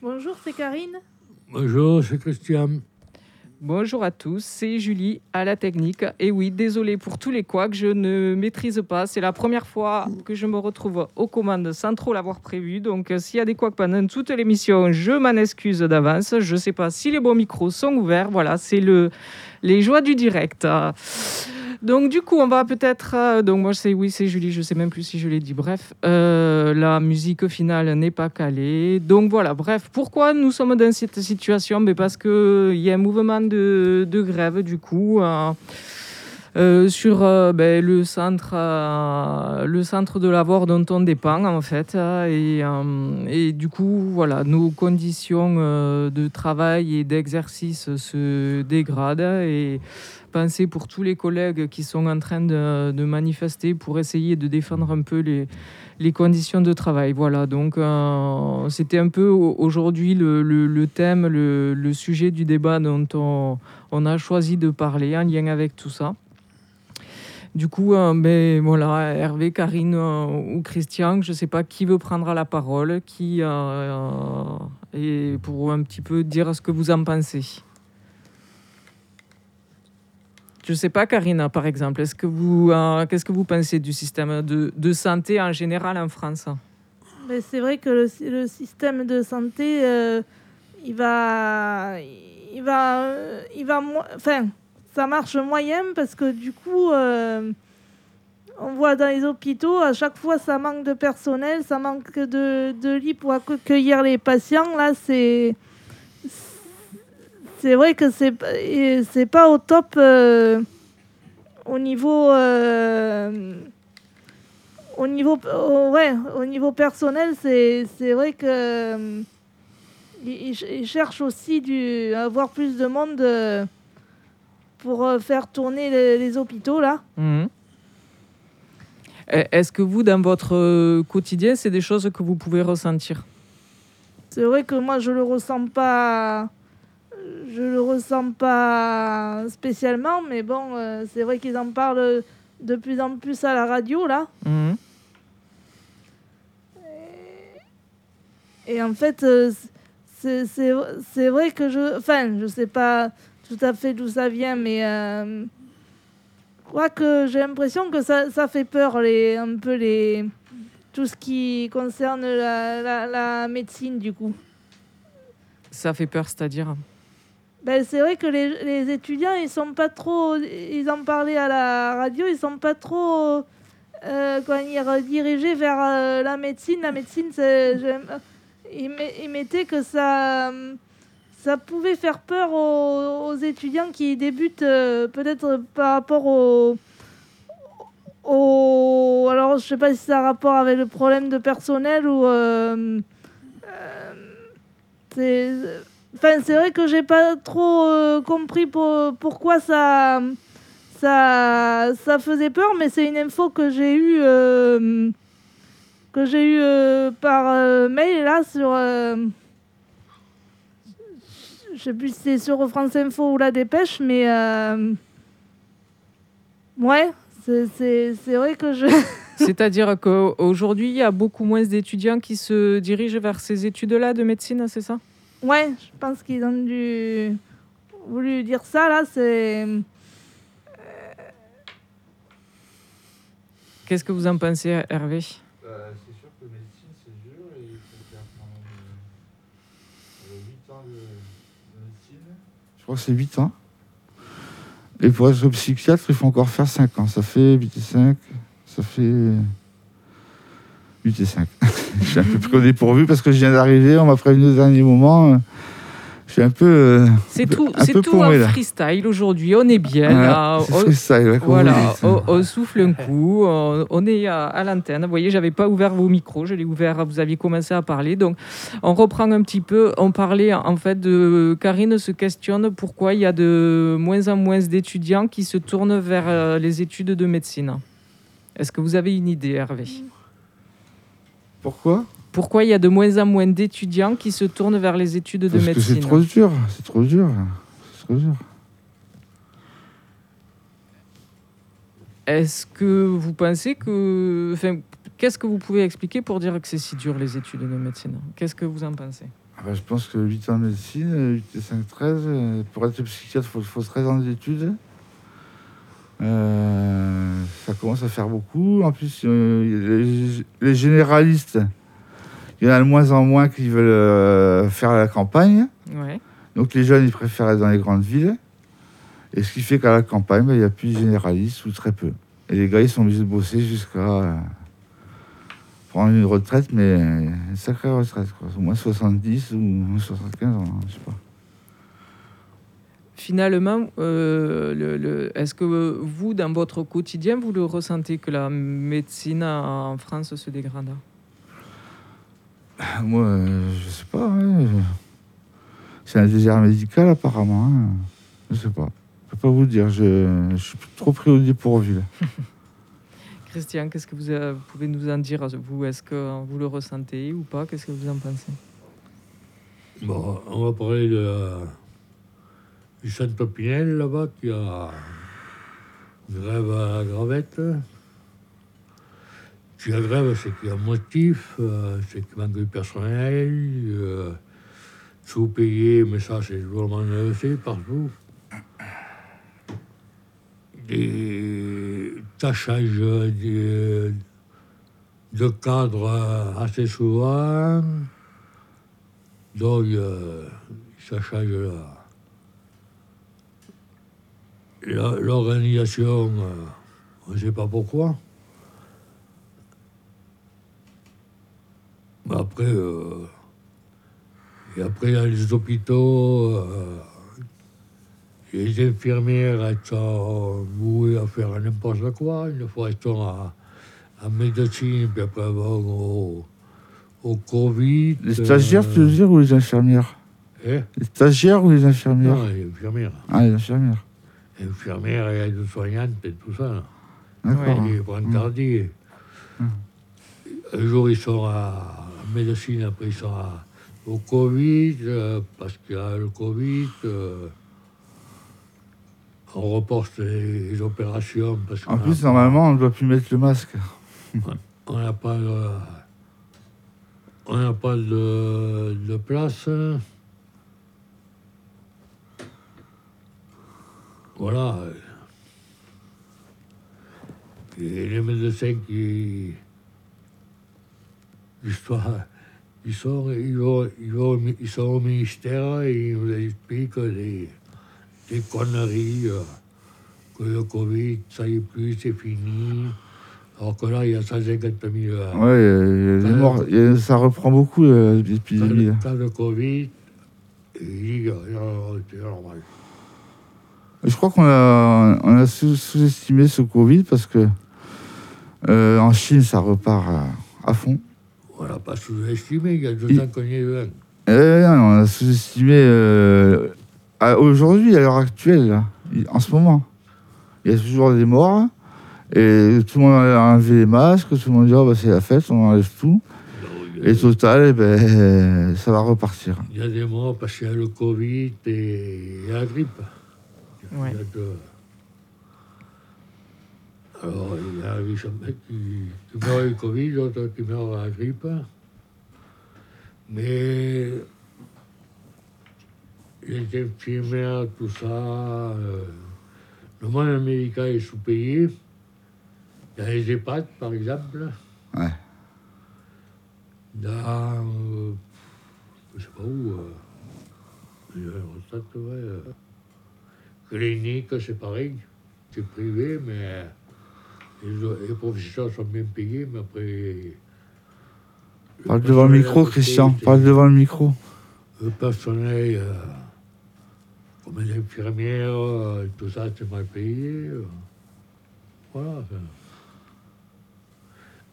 Bonjour, c'est Karine. Bonjour, c'est Christian. Bonjour à tous, c'est Julie à la technique. Et oui, désolé pour tous les couacs, je ne maîtrise pas. C'est la première fois que je me retrouve aux commandes sans trop l'avoir prévu. Donc s'il y a des couacs pendant toute l'émission, je m'en excuse d'avance. Je ne sais pas si les bons micros sont ouverts. Voilà, c'est les joies du direct. Donc du coup, on va peut-être... c'est Julie, je ne sais même plus si je l'ai dit. Bref, la musique finale n'est pas calée. Donc voilà, bref, pourquoi nous sommes dans cette situation ? Parce qu'il y a un mouvement de grève, du coup, sur le centre de l'Avor dont on dépend, en fait. Et du coup, voilà, nos conditions de travail et d'exercice se dégradent et... Pensez pour tous les collègues qui sont en train de manifester pour essayer de défendre un peu les conditions de travail. Voilà, donc c'était un peu aujourd'hui le thème, le sujet du débat dont on a choisi de parler en lien avec tout ça. Du coup, voilà, Hervé, Karine ou Christian, je ne sais pas qui veut prendre la parole, et pour un petit peu dire ce que vous en pensez. Je ne sais pas, Karine, par exemple, qu'est-ce que vous pensez du système de santé en général en France ? Mais c'est vrai que le système de santé, ça marche moyen parce que du coup, on voit dans les hôpitaux, à chaque fois, ça manque de personnel, ça manque de lits pour accueillir les patients. Là, c'est vrai que c'est pas au top au niveau personnel, c'est vrai que ils cherchent aussi à avoir plus de monde pour faire tourner les hôpitaux là. Mmh. Est-ce que vous, dans votre quotidien, c'est des choses que vous pouvez ressentir ? C'est vrai que moi, je le ressens pas. Je le ressens pas spécialement, mais bon, c'est vrai qu'ils en parlent de plus en plus à la radio, là. Mmh. Et en fait, c'est vrai que je sais pas tout à fait d'où ça vient, mais... quoique j'ai l'impression que ça fait peur, tout ce qui concerne la médecine, du coup. Ça fait peur, c'est-à-dire... c'est vrai que les étudiants, ils sont pas trop... Ils en parlaient à la radio, ils sont pas trop dirigés vers la médecine. La médecine, ils mettaient que ça pouvait faire peur aux étudiants qui débutent peut-être par rapport alors, je sais pas si ça a rapport avec le problème de personnel ou... c'est vrai que j'ai pas trop compris pourquoi ça faisait peur, mais c'est une info que j'ai eue par mail là sur je sais plus si c'est sur France Info ou la Dépêche, mais c'est vrai que je... C'est-à-dire qu'aujourd'hui, il y a beaucoup moins d'étudiants qui se dirigent vers ces études-là de médecine, c'est ça ? Ouais, je pense qu'ils ont voulu dire ça, là, c'est... Qu'est-ce que vous en pensez, Hervé ? C'est sûr que médecine, c'est dur, et il faut faire pendant 8 ans de médecine. Je crois que c'est 8 ans. Et pour être psychiatre, il faut encore faire 5 ans. Ça fait 8 et 5. Je suis un peu pris au dépourvu parce que je viens d'arriver, on m'a prévenu au dernier moment. Je suis un peu... C'est tout un freestyle aujourd'hui, on est bien. Là, c'est freestyle, ouais, voilà, on souffle un coup, on est à l'antenne. Vous voyez, je n'avais pas ouvert vos micros, je l'ai ouvert, vous aviez commencé à parler. Donc, on reprend un petit peu, on parlait en fait de... Karine se questionne pourquoi il y a de moins en moins d'étudiants qui se tournent vers les études de médecine. Est-ce que vous avez une idée, Hervé ? Pourquoi il y a de moins en moins d'étudiants qui se tournent vers les études de médecine ? Parce que c'est trop dur. Est-ce que vous pensez que... Qu'est-ce que vous pouvez expliquer pour dire que c'est si dur, les études de médecine ? Qu'est-ce que vous en pensez ? Bah, je pense que 8 ans de médecine, 8 et 5, 13. Pour être psychiatre, il faut 13 ans d'études. Ça commence à faire beaucoup. En plus, les généralistes, il y en a de moins en moins qui veulent faire la campagne. Ouais. Donc les jeunes, ils préfèrent être dans les grandes villes. Et ce qui fait qu'à la campagne, il n'y a plus de généralistes ou très peu. Et les gars, ils sont obligés de bosser jusqu'à prendre une retraite, mais une sacrée retraite, quoi. Au moins 70 ou 75 ans, je sais pas. Finalement, est-ce que vous, dans votre quotidien, vous le ressentez que la médecine en France se dégrade ? Moi, je sais pas. Hein. C'est un désert médical, apparemment. Hein. Je sais pas. Je peux pas vous dire. Je suis trop pris au dépourvu, là. Christian, qu'est-ce que vous pouvez nous en dire, vous ? Est-ce que vous le ressentez ou pas ? Qu'est-ce que vous en pensez ? Bon, on va parler du Saint-Opinel, là-bas, qui a une grève à la gravette. Si la grève, c'est qu'il y a un motif, c'est qu'il manque de personnel, sous-payé, mais ça, c'est vraiment laissé partout. Des tâchages de cadres assez souvent, donc tâchage là. L'organisation, on ne sait pas pourquoi. Mais après, il y a les hôpitaux, les infirmières, elles sont vouées à faire n'importe quoi. Une fois, elles sont en médecine, puis après, elles vont au Covid. Les stagiaires, tu veux dire, ou les infirmières ? Les stagiaires ou les infirmières ? Non, les infirmières. Ah, les infirmières. Infirmières et aides-soignantes et tout ça. D'accord. Ils prennent tardier. Un jour, ils sont en médecine, après, ils sont au Covid, parce qu'il y a le Covid. On reporte les opérations. Parce qu'en plus, normalement, on ne doit plus mettre le masque. On n'a pas de place. Voilà. Et les médecins ils sont au ministère et ils nous expliquent des conneries, que le Covid, ça y est plus, c'est fini. Alors que là, il y a 150 000... Oui, morts, ça reprend beaucoup, l'épidémie. Quand le Covid, il dit, c'est normal. Je crois qu'on a sous-estimé ce Covid parce que en Chine, ça repart à fond. On n'a pas sous-estimé, il y a 2 ans qu'on y est. On a sous-estimé aujourd'hui, à l'heure actuelle, là, en ce moment. Il y a toujours des morts et tout le monde a enlevé les masques, tout le monde dit oh, c'est la fête, on enlève tout. Et total, ça va repartir. Il y a des morts parce qu'il y a le Covid et la grippe. Ouais. Alors, il y a des mecs qui meurent du Covid, d'autres qui meurent de la grippe. Mais les infirmières, tout ça, le monde médical est sous-payé. Il y a les EHPAD, par exemple. Ouais. Dans. Je ne sais pas où. Il y a une retraite, ouais. Clinique, c'est pareil, c'est privé, mais les professeurs sont bien payés, mais après... Parle devant le micro, Christian, parle devant le micro. Le personnel, comme les infirmières, tout ça, c'est mal payé. Voilà.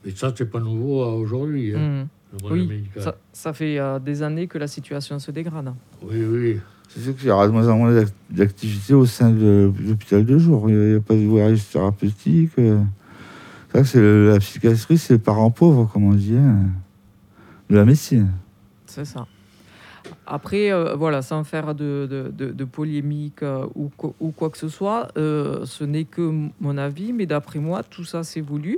Mais ça, c'est pas nouveau aujourd'hui, le monde médical. Ça fait des années que la situation se dégrade. Oui. C'est sûr qu'il y aura de moins en moins d'activités au sein de l'hôpital de jour. Il n'y a pas de voyage thérapeutique. C'est vrai que la psychiatrie, c'est le parent pauvre, comme on dit, de la médecine. C'est ça. Après, sans faire de polémique ou quoi que ce soit, ce n'est que mon avis, mais d'après moi, tout ça, c'est voulu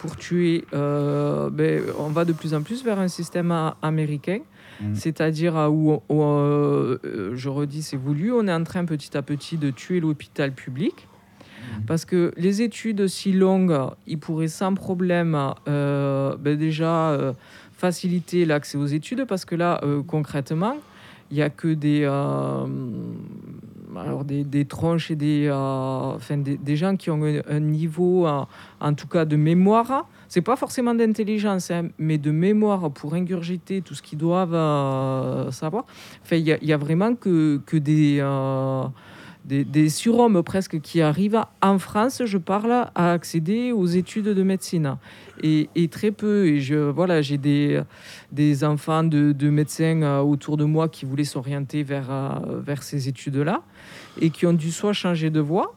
pour tuer. On va de plus en plus vers un système américain. c'est-à-dire où je redis, c'est voulu, on est en train petit à petit de tuer l'hôpital public, parce que les études si longues, ils pourraient sans problème faciliter l'accès aux études, parce que là, concrètement, il n'y a que des tronches et des gens qui ont un niveau, en tout cas de mémoire. C'est pas forcément d'intelligence, mais de mémoire pour ingurgiter tout ce qu'ils doivent savoir. Enfin, il y a vraiment que des surhommes presque qui arrivent en France, je parle, à accéder aux études de médecine. Et très peu. Et j'ai des enfants de médecins autour de moi qui voulaient s'orienter vers ces études-là et qui ont dû soit changer de voie,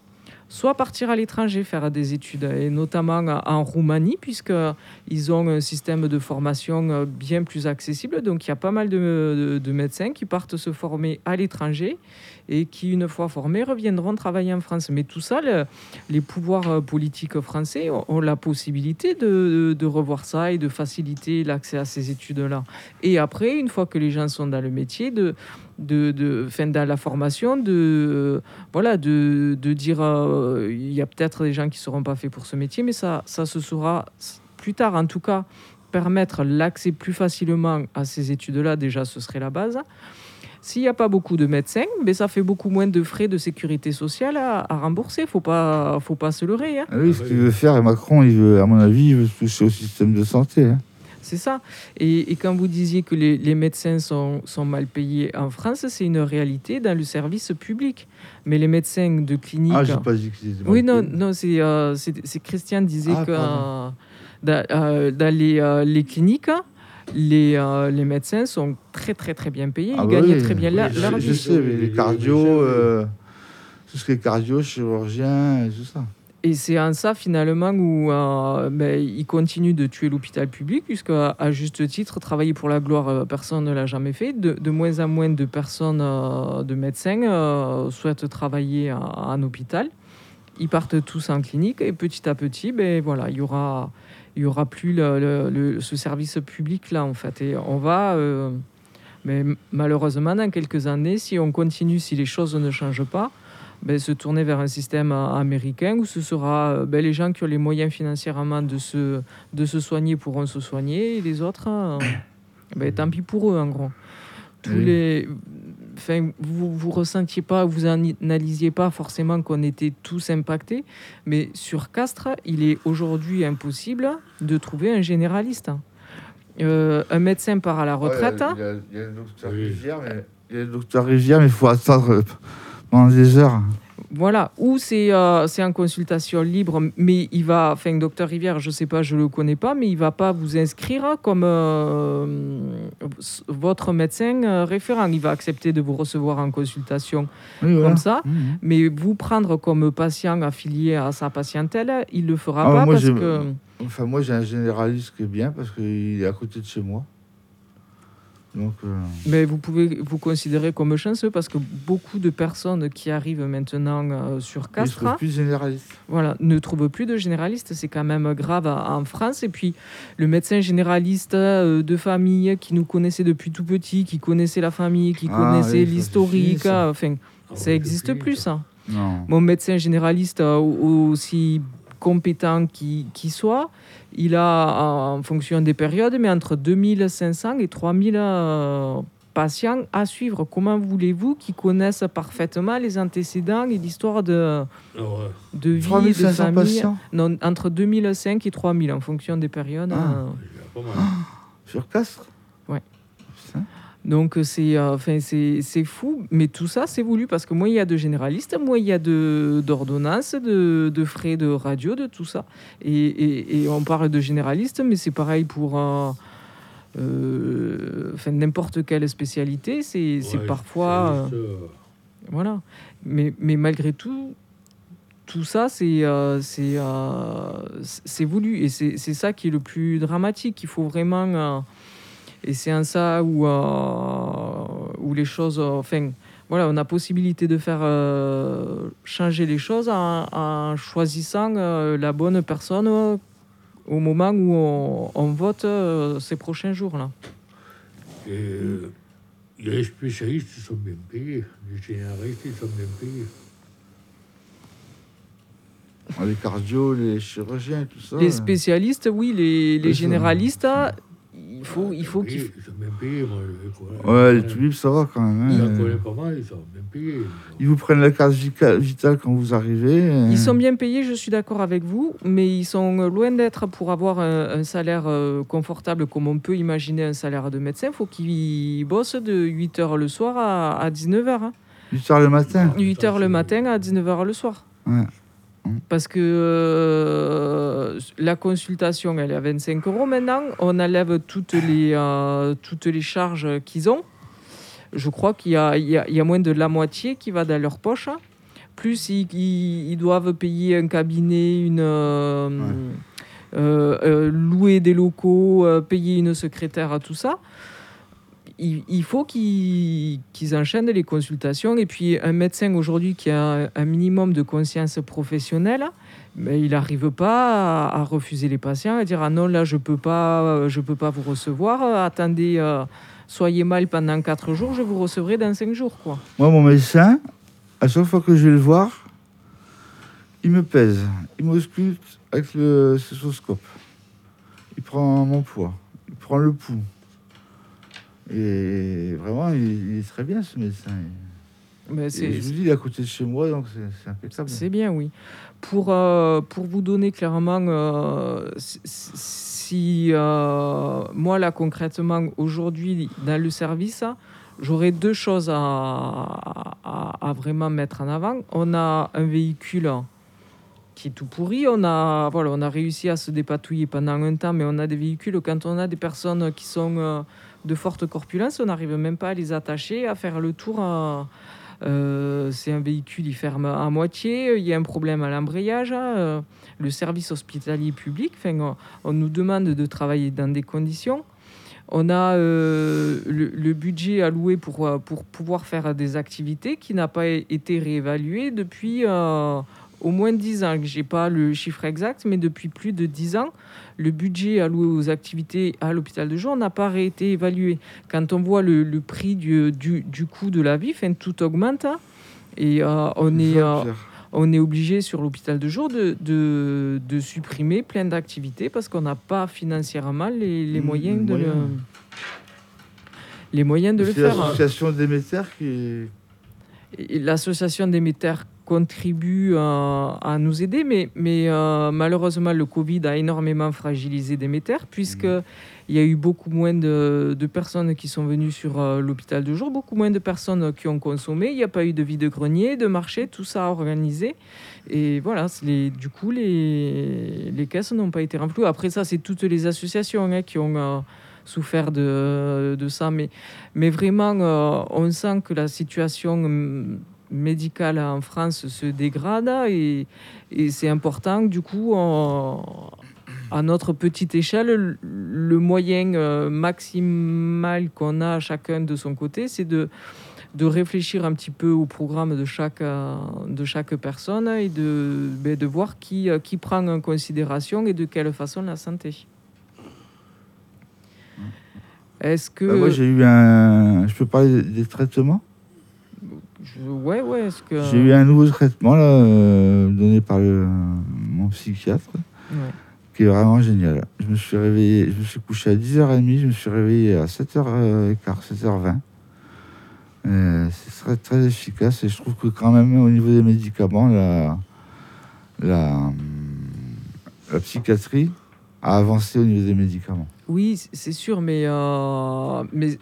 soit partir à l'étranger faire des études, et notamment en Roumanie, puisqu'ils ont un système de formation bien plus accessible. Donc, il y a pas mal de médecins qui partent se former à l'étranger et qui, une fois formés, reviendront travailler en France. Mais tout ça, les pouvoirs politiques français ont la possibilité de revoir ça et de faciliter l'accès à ces études-là. Et après, une fois que les gens sont dans le métier, dans la formation, de dire il y a peut-être des gens qui ne seront pas faits pour ce métier, mais ça se saura plus tard. En tout cas, permettre l'accès plus facilement à ces études-là, déjà, ce serait la base. S'il n'y a pas beaucoup de médecins, mais ça fait beaucoup moins de frais de sécurité sociale à rembourser. Il ne faut pas se leurrer. Oui, ce qu'il veut faire, Macron, à mon avis, il veut toucher au système de santé. C'est ça. Et quand vous disiez que les médecins sont mal payés en France, c'est une réalité dans le service public. Mais les médecins de clinique... Ah, je n'ai pas dit que c'était mal payé. Oui, non c'est Christian disait que dans les cliniques... Les médecins sont très, très, très bien payés. Ils gagnent très bien leur vie. Je sais, mais les cardio... tout ce qui est cardio, chirurgien, et tout ça. Et c'est en ça, finalement, où ils continuent de tuer l'hôpital public, puisque, à juste titre, travailler pour la gloire, personne ne l'a jamais fait. De moins en moins de personnes, de médecins, souhaitent travailler en hôpital. Ils partent tous en clinique, et petit à petit, il n'y aura plus ce service public-là, en fait. Et on va... mais malheureusement, dans quelques années, si les choses ne changent pas, se tourner vers un système américain où ce sera les gens qui ont les moyens financièrement de se soigner pourront se soigner, et les autres, tant pis pour eux, en gros. Vous ressentiez pas, vous analysiez pas forcément qu'on était tous impactés, mais sur Castres, il est aujourd'hui impossible de trouver un généraliste. Un médecin part à la retraite. Il y a le docteur Rivière, mais il faut attendre pendant des heures. Voilà, ou c'est en consultation libre, mais docteur Rivière, je sais pas, je le connais pas, mais il va pas vous inscrire comme votre médecin référent. Il va accepter de vous recevoir en consultation comme ça, mais vous prendre comme patient affilié à sa patientèle, il le fera pas parce que... moi, j'ai un généraliste qui est bien parce qu'il est à côté de chez moi. Donc, mais vous pouvez vous considérer comme chanceux parce que beaucoup de personnes qui arrivent maintenant sur Castres ne trouvent plus de généraliste. C'est quand même grave en France. Et puis, le médecin généraliste de famille qui nous connaissait depuis tout petit, qui connaissait la famille, qui connaissait l'historique, ça n'existe plus, ça. Non. Mon médecin généraliste aussi compétent qu'il soit, il a, en fonction des périodes, mais entre 2500 et 3000 patients à suivre. Comment voulez-vous qu'ils connaissent parfaitement les antécédents et l'histoire de vie, de famille patients. Non, entre 2500 et 3000, en fonction des périodes. Sur Castres ? Oui. Donc, c'est fou, mais tout ça, c'est voulu, parce que moins il y a de généralistes, moins il y a d'ordonnances, de frais de radio, de tout ça. Et on parle de généralistes, mais c'est pareil pour n'importe quelle spécialité. C'est parfois... Voilà. Mais malgré tout, tout ça, c'est voulu. Et c'est ça qui est le plus dramatique. Il faut vraiment... Et c'est en ça où les choses... on a possibilité de faire changer les choses en choisissant la bonne personne au moment où on vote ces prochains jours-là. Et les spécialistes sont bien payés, les généralistes ils sont bien payés. Les cardio, les chirurgiens, tout ça. Les spécialistes, oui, les généralistes, il faut qu'ils... Ils sont bien payés, moi, je connais. Ouais, les tulipes, ça va quand même. Ils en connaissent pas mal, ils sont bien payés. Ils vous prennent la carte vitale quand vous arrivez. Ils sont bien payés, je suis d'accord avec vous, mais ils sont loin d'être pour avoir un salaire confortable comme on peut imaginer un salaire de médecin. Il faut qu'ils bossent de 8h le soir à 19h. Hein. 8h le matin. 8h le matin à 19h le soir. Ouais. Parce que la consultation, elle est à 25 € maintenant. On enlève toutes les charges qu'ils ont. Je crois qu'il y a moins de la moitié qui va dans leur poche. Plus, ils doivent payer un cabinet, louer des locaux, payer une secrétaire, tout ça. Il faut qu'ils enchaînent les consultations. Et puis, un médecin aujourd'hui qui a un minimum de conscience professionnelle, mais il n'arrive pas à refuser les patients et dire « Ah non, là, je peux pas vous recevoir. Attendez, soyez mal pendant 4 jours, je vous recevrai dans 5 jours. » quoi. Moi, mon médecin, à chaque fois que je vais le voir, il me pèse. Il m'ausculte avec le stéthoscope. Il prend mon poids. Il prend le pouls. Et vraiment, il est très bien, ce médecin. Mais je vous dis, il est à côté de chez moi, donc c'est impeccable. C'est bien, oui. Pour vous donner clairement, si moi, là, concrètement, aujourd'hui, dans le service, j'aurais deux choses à vraiment mettre en avant. On a un véhicule qui est tout pourri. On a réussi à se dépatouiller pendant un temps, mais on a des véhicules, quand on a des personnes qui sont... de forte corpulence, on n'arrive même pas à les attacher, à faire le tour. C'est un véhicule, il ferme à moitié, il y a un problème à l'embrayage. Le service hospitalier public, on nous demande de travailler dans des conditions. On a le budget alloué pour pouvoir faire des activités qui n'a pas été réévalué depuis... au moins 10 ans, je n'ai pas le chiffre exact, mais depuis plus de 10 ans, le budget alloué aux activités à l'hôpital de jour n'a pas été évalué. Quand on voit le prix du coût de la vie, tout augmente, hein, et on est obligé sur l'hôpital de jour de supprimer plein d'activités parce qu'on n'a pas financièrement les moyens de le faire. C'est l'association Déméter L'association Déméter contribue à nous aider, mais malheureusement, le Covid a énormément fragilisé Déméter, puisqu'il y a eu beaucoup moins de personnes qui sont venues sur l'hôpital de jour, beaucoup moins de personnes qui ont consommé, il n'y a pas eu de vide-grenier, de marché, tout ça a organisé. Et voilà, du coup, les caisses n'ont pas été remplies. Après ça, c'est toutes les associations qui ont... souffert de ça, mais vraiment, on sent que la situation médicale en France se dégrade et c'est important, du coup, à notre petite échelle, le moyen maximal qu'on a chacun de son côté, c'est de réfléchir un petit peu au programme de chaque personne et de voir qui prend en considération et de quelle façon la santé. Est-ce que... moi, j'ai eu un... Je peux parler des traitements ? Ouais, est-ce que... J'ai eu un nouveau traitement, là, donné par mon psychiatre, qui est vraiment génial. Je me suis réveillé... Je me suis couché à 10h30, je me suis réveillé à 7h15, 7h20. C'est très, très efficace, et je trouve que quand même, au niveau des médicaments, la psychiatrie a avancé au niveau des médicaments. Oui, c'est sûr, mais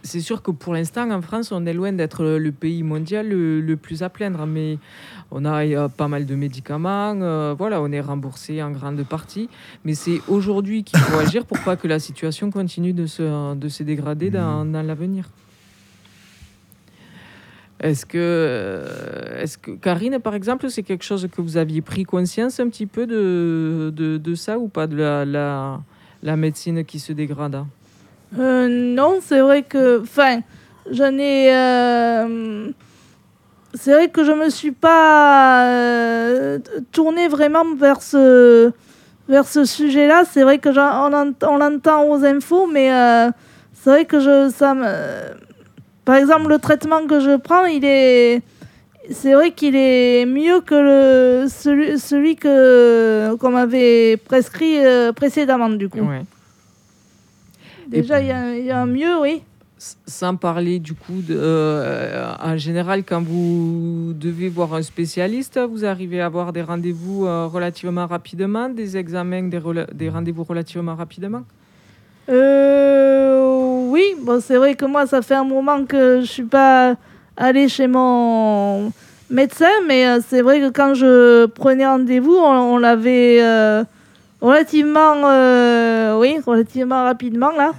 c'est sûr que pour l'instant, en France, on est loin d'être le pays mondial le plus à plaindre. Mais on a pas mal de médicaments, on est remboursé en grande partie. Mais c'est aujourd'hui qu'il faut agir pour pas que la situation continue de se dégrader dans l'avenir. Est-ce que Karine, par exemple, c'est quelque chose que vous aviez pris conscience un petit peu de ça ou pas, de la médecine qui se dégrade? Non, c'est vrai que... c'est vrai que je ne me suis pas tournée vraiment vers ce sujet-là. C'est vrai qu'on l'entend aux infos, mais C'est vrai que par exemple, le traitement que je prends, c'est vrai qu'il est mieux que celui qu'on m'avait prescrit précédemment, du coup. Ouais. Déjà, il y a un mieux, oui. Sans parler, du coup, en général, quand vous devez voir un spécialiste, vous arrivez à avoir des rendez-vous relativement rapidement, des examens, des rendez-vous relativement rapidement ? Oui, bon, c'est vrai que moi, ça fait un moment que je suis pas allée chez mon médecin, mais c'est vrai que quand je prenais rendez-vous, on l'avait relativement rapidement, là.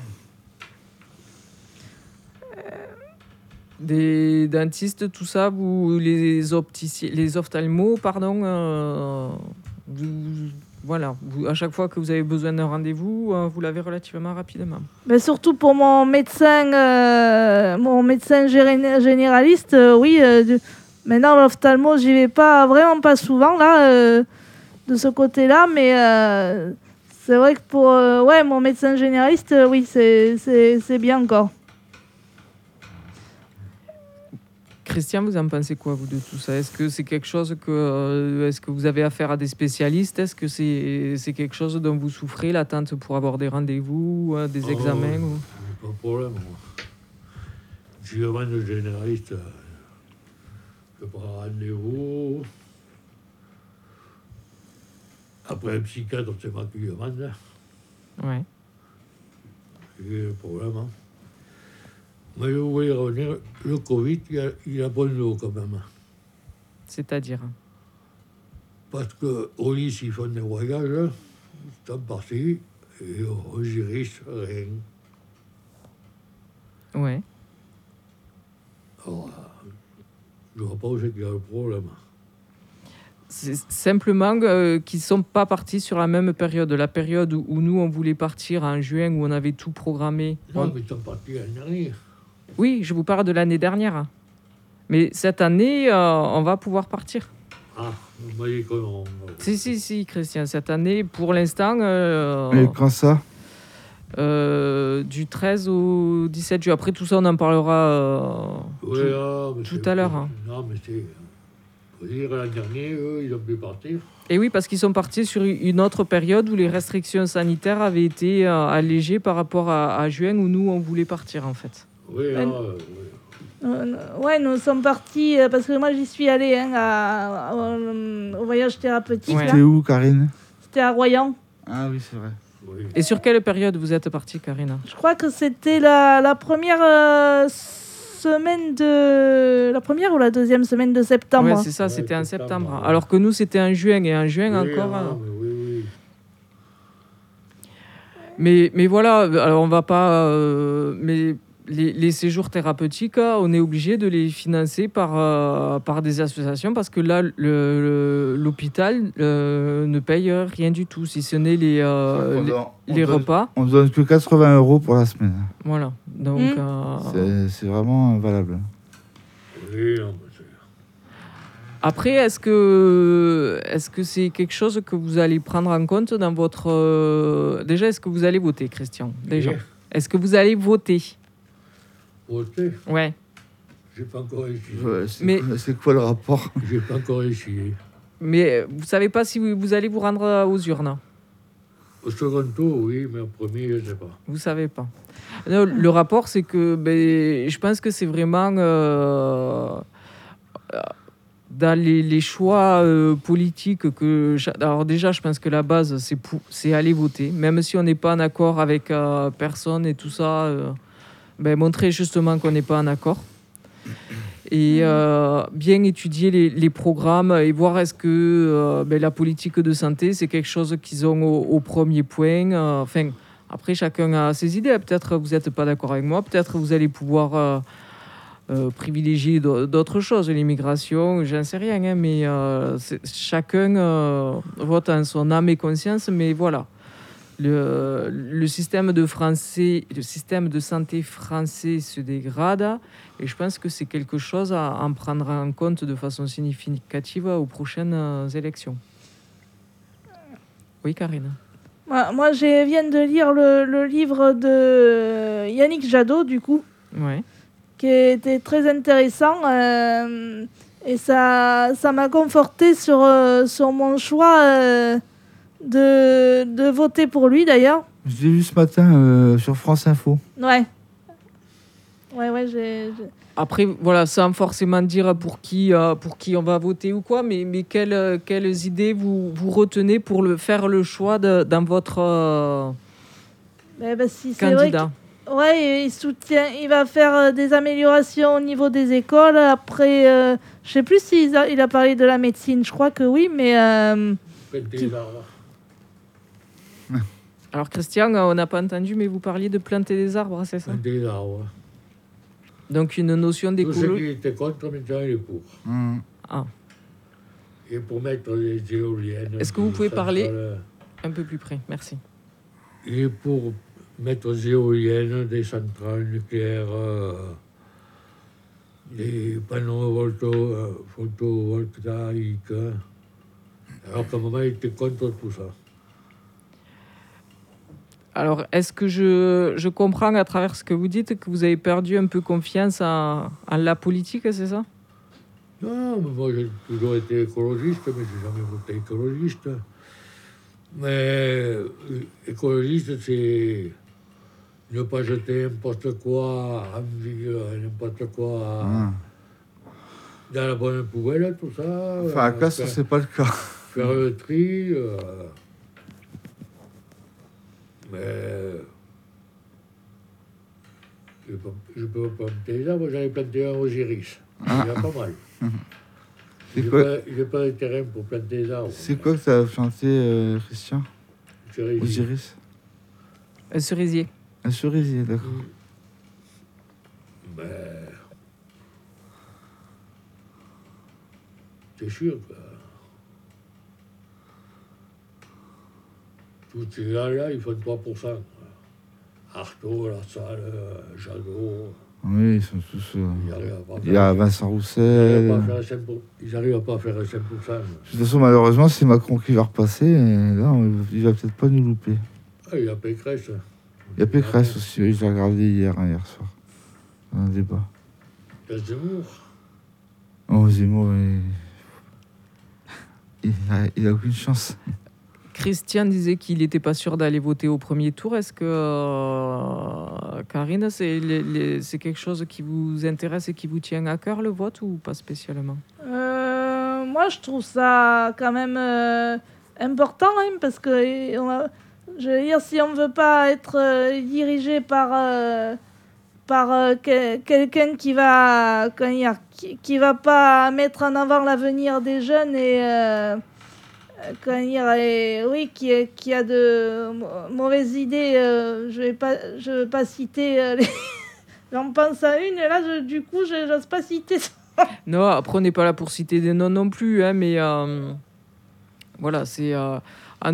Des dentistes, tout ça, les ophtalmos, pardon, voilà. À chaque fois que vous avez besoin d'un rendez-vous, vous l'avez relativement rapidement. Mais surtout pour mon médecin généraliste, oui. Maintenant, l'ophtalmo, j'y vais pas vraiment pas souvent, là, de ce côté-là, mais c'est vrai que pour mon médecin généraliste, oui, c'est bien encore. Christian, vous en pensez quoi, vous, de tout ça ? Est-ce que c'est quelque chose est-ce que vous avez affaire à des spécialistes ? Est-ce que c'est quelque chose dont vous souffrez, l'attente pour avoir des rendez-vous, des examens ou... Pas de problème, moi. Je suis vraiment le généraliste. Je prends rendez-vous. Après, un psychiatre, c'est moi qui demande. Oui. J'ai le problème, hein. Mais je voulais revenir, le Covid, il a bon dos quand même. C'est-à-dire ? Parce qu'au lycée, ils font des voyages, temps parti, et on gérisse rien. Ouais. Alors, je ne vois pas où c'est qu'il y a le problème. C'est simplement qu'ils ne sont pas partis sur la même période. La période où nous, on voulait partir en juin, où on avait tout programmé. Non, mais ils sont partis l'année dernière. Oui, je vous parle de l'année dernière. Mais cette année, on va pouvoir partir. Ah, vous voyez comment... Si, Christian, cette année, pour l'instant... Mais quand ça du 13 au 17 juin. Après, tout ça, on en parlera tout à l'heure. Hein. Non, mais c'est... Vous voyez, l'année dernière, eux, ils ont pu partir. Et oui, parce qu'ils sont partis sur une autre période où les restrictions sanitaires avaient été allégées par rapport à juin, où nous, on voulait partir, en fait. Oui, nous sommes partis parce que moi j'y suis allée au voyage thérapeutique. Ouais. C'était où, Karine ? C'était à Royan. Ah oui, c'est vrai. Oui. Et sur quelle période vous êtes partie, Karine ? Je crois que c'était la première semaine de. La première ou la deuxième semaine de septembre ? Oui, c'est ça, c'était en septembre. Alors que nous c'était en juin, et en juin oui, encore. Mais voilà, alors on va pas. Les séjours thérapeutiques, on est obligé de les financer par des associations parce que là, l'hôpital ne paye rien du tout, si ce n'est les repas. On ne donne que 80 € pour la semaine. Voilà. Donc, c'est vraiment valable. Oui, après, est-ce que c'est quelque chose que vous allez prendre en compte dans votre... Déjà, est-ce que vous allez voter, Christian ? Déjà. Oui. Est-ce que vous allez voter ? Ouais. J'ai pas encore essayé. C'est quoi le rapport ? J'ai pas encore essayé. Mais vous savez pas si vous allez vous rendre aux urnes ? Au second tour, oui, mais au premier, je sais pas. Vous savez pas. Non, le rapport, c'est que je pense que c'est vraiment dans les choix politiques que. Alors déjà, je pense que la base, c'est aller voter, même si on n'est pas en accord avec personne et tout ça. Montrer justement qu'on n'est pas en accord et bien étudier les programmes et voir est-ce que la politique de santé, c'est quelque chose qu'ils ont au premier point. Après, chacun a ses idées. Peut-être vous n'êtes pas d'accord avec moi. Peut-être vous allez pouvoir privilégier d'autres choses, l'immigration, j'en sais rien. Hein, mais chacun vote en son âme et conscience. Mais voilà. Le système de santé français se dégrade et je pense que c'est quelque chose à en prendre en compte de façon significative aux prochaines élections. Oui, Karine. Moi, je viens de lire le livre de Yannick Jadot, du coup, ouais, qui était très intéressant. Et ça m'a confortée sur mon choix de voter pour lui, d'ailleurs. Je l'ai lu ce matin sur France Info. Ouais. Ouais, j'ai... Après, voilà, sans forcément dire pour qui on va voter ou quoi, mais quelles idées vous retenez pour faire le choix dans votre si candidat. C'est vrai il va faire des améliorations au niveau des écoles. Après, je ne sais plus s'il a parlé de la médecine, je crois que oui, mais... Alors, Christian, on n'a pas entendu, mais vous parliez de planter des arbres, c'est ça ? Planter des arbres. Donc, une notion d'écologie. Tous ceux qui étaient contre, maintenant, ils sont pour. Mmh. Ah. Et pour mettre les éoliennes... Est-ce que vous pouvez parler un peu plus près ? Merci. Et pour mettre les éoliennes, des centrales nucléaires, des panneaux photovoltaïques. Alors qu'à un moment, ils étaient contre tout ça. Alors, est-ce que je comprends à travers ce que vous dites que vous avez perdu un peu confiance en la politique, c'est ça ? Non, mais moi j'ai toujours été écologiste, mais j'ai jamais voté écologiste. Mais écologiste, c'est ne pas jeter n'importe quoi en ville, n'importe quoi dans la bonne poubelle, tout ça. Enfin, à Castres, c'est pas le cas. Faire le tri. Mais je peux planter les arbres, j'allais planter un osiris. Il y a pas mal. J'ai pas de terrain pour planter les arbres. C'est quoi que tu as planté, Christian ? Osiris. Un cerisier. Un cerisier, d'accord. Ben. C'est sûr, quoi. Tous ces gars-là, ils font 3%. Artaud, La Salle, Jadot. Oui, ils sont tous... Il y a Vincent Roussel. Ils n'arrivent pas à faire 5%. De toute façon, malheureusement, c'est Macron qui va repasser. Et là, il va peut-être pas nous louper. Ah, il y a Pécresse. Il y a Pécresse aussi. Oui, je l'ai regardé hier soir. Dans un débat. Il y a Zemmour. Oh, Zemmour, il a aucune chance. Christian disait qu'il n'était pas sûr d'aller voter au premier tour. Est-ce que, Karine, c'est quelque chose qui vous intéresse et qui vous tient à cœur, le vote, ou pas spécialement ? Moi, je trouve ça quand même important, hein, parce que, je veux dire, si on ne veut pas être dirigé par quelqu'un qui va pas mettre en avant l'avenir des jeunes et... qui a de mauvaises idées, je vais pas citer j'en pense à une et là je n'ose pas citer ça. Non, après on n'est pas là pour citer des noms non plus, hein, mais voilà, c'est en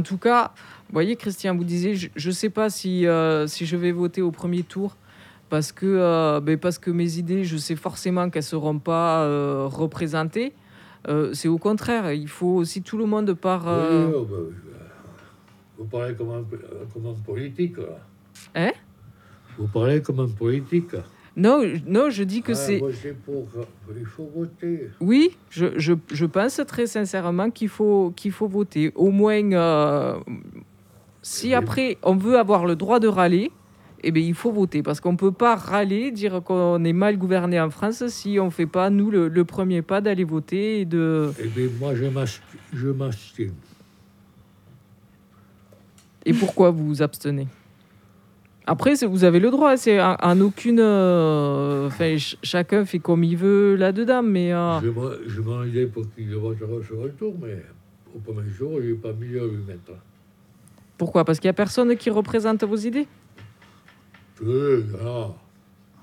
tout cas, vous voyez, Christian, vous disiez je sais pas si je vais voter au premier tour parce que mes idées, je sais forcément qu'elles seront pas représentées. C'est au contraire, il faut aussi tout le monde par... Vous parlez comme un politique, là. Hein ? Vous parlez comme un politique. Non, je dis que c'est... Moi, c'est pour... Il faut voter. Oui, je pense très sincèrement qu'il faut voter. Au moins, si après, on veut avoir le droit de râler, eh bien, il faut voter. Parce qu'on ne peut pas râler, dire qu'on est mal gouverné en France si on ne fait pas, nous, le premier pas d'aller voter et de... Eh bien, moi, je m'abstiens. Et pourquoi vous vous abstenez ? Après, vous avez le droit. C'est en aucune... chacun fait comme il veut là-dedans, mais... Je m'en idée pour qu'il vote sur le tour, mais au premier jour, il n'est pas mieux à lui mettre. Pourquoi ? Parce qu'il n'y a personne qui représente vos idées ? Non,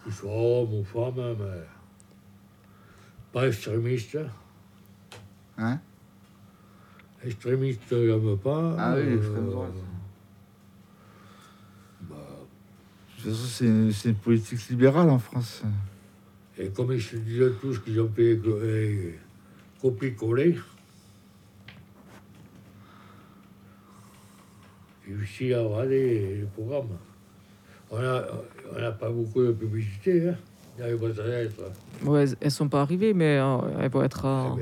qu'ils soient hommes ou femmes, mais pas extrémistes. Hein ? Extrémistes, j'aime pas. Ah oui, l'extrême droite. De toute façon, c'est une politique libérale en France. Et comme ils se disent tous qu'ils ont fait copier-coller, Je me suis regardé le programme. On n'a pas beaucoup de publicité, hein, dans les boîtes à lettres. Ouais, elles ne sont pas arrivées, mais elles vont être...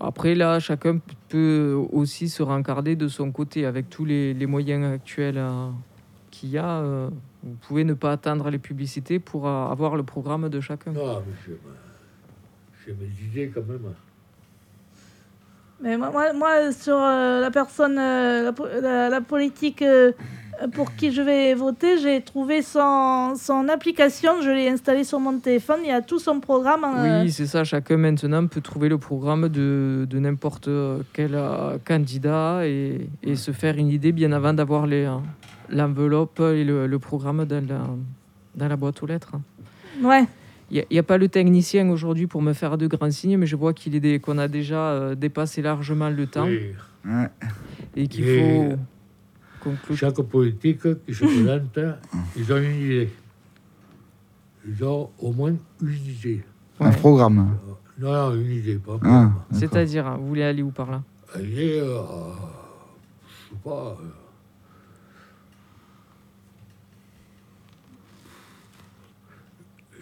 Après, là, chacun peut aussi se rencarder de son côté avec tous les moyens actuels qu'il y a. Vous pouvez ne pas attendre les publicités pour avoir le programme de chacun. Non, monsieur, c'est mes idées quand même. Mais moi sur la personne, la politique pour qui je vais voter, j'ai trouvé son application, je l'ai installée sur mon téléphone, il y a tout son programme. Oui, c'est ça, chacun maintenant peut trouver le programme de n'importe quel candidat et se faire une idée bien avant d'avoir l'enveloppe et le programme dans la boîte aux lettres. Ouais. Il n'y a pas le technicien aujourd'hui pour me faire de grands signes, mais je vois qu'on a déjà dépassé largement le temps. Oui. Et qu'il faut conclure. Chaque politique qui se présente, ils ont une idée. Ils ont au moins une idée. Ouais. Un programme. Non, une idée, pas un programme. C'est-à-dire, vous voulez aller où par là ? Aller, je ne sais pas...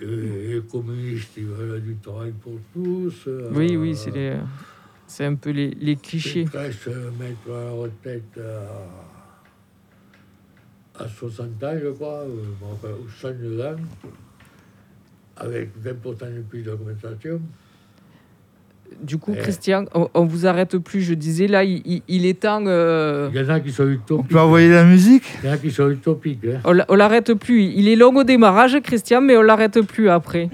Les communistes, ils veulent du travail pour tous. Oui, c'est un peu les clichés. Pécresse mettre à la retraite à 60 ans, je crois, ou 102 ans, avec 20% de plus d'augmentation. Du coup, Christian, on ne vous arrête plus, je disais, là, il est temps... Il y en a qui sont utopiques. On peut envoyer la musique ? Il y en a qui sont utopiques. Hein. On ne l'arrête plus. Il est long au démarrage, Christian, mais on ne l'arrête plus après.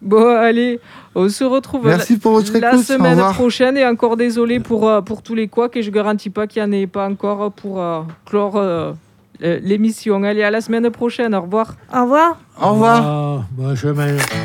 Bon, allez, on se retrouve Merci pour votre écoute, la semaine prochaine. Et encore désolé pour tous les couacs, et je ne garantis pas qu'il n'y en ait pas encore pour clore l'émission. Allez, à la semaine prochaine. Au revoir. Au revoir. Au revoir. Bonne semaine.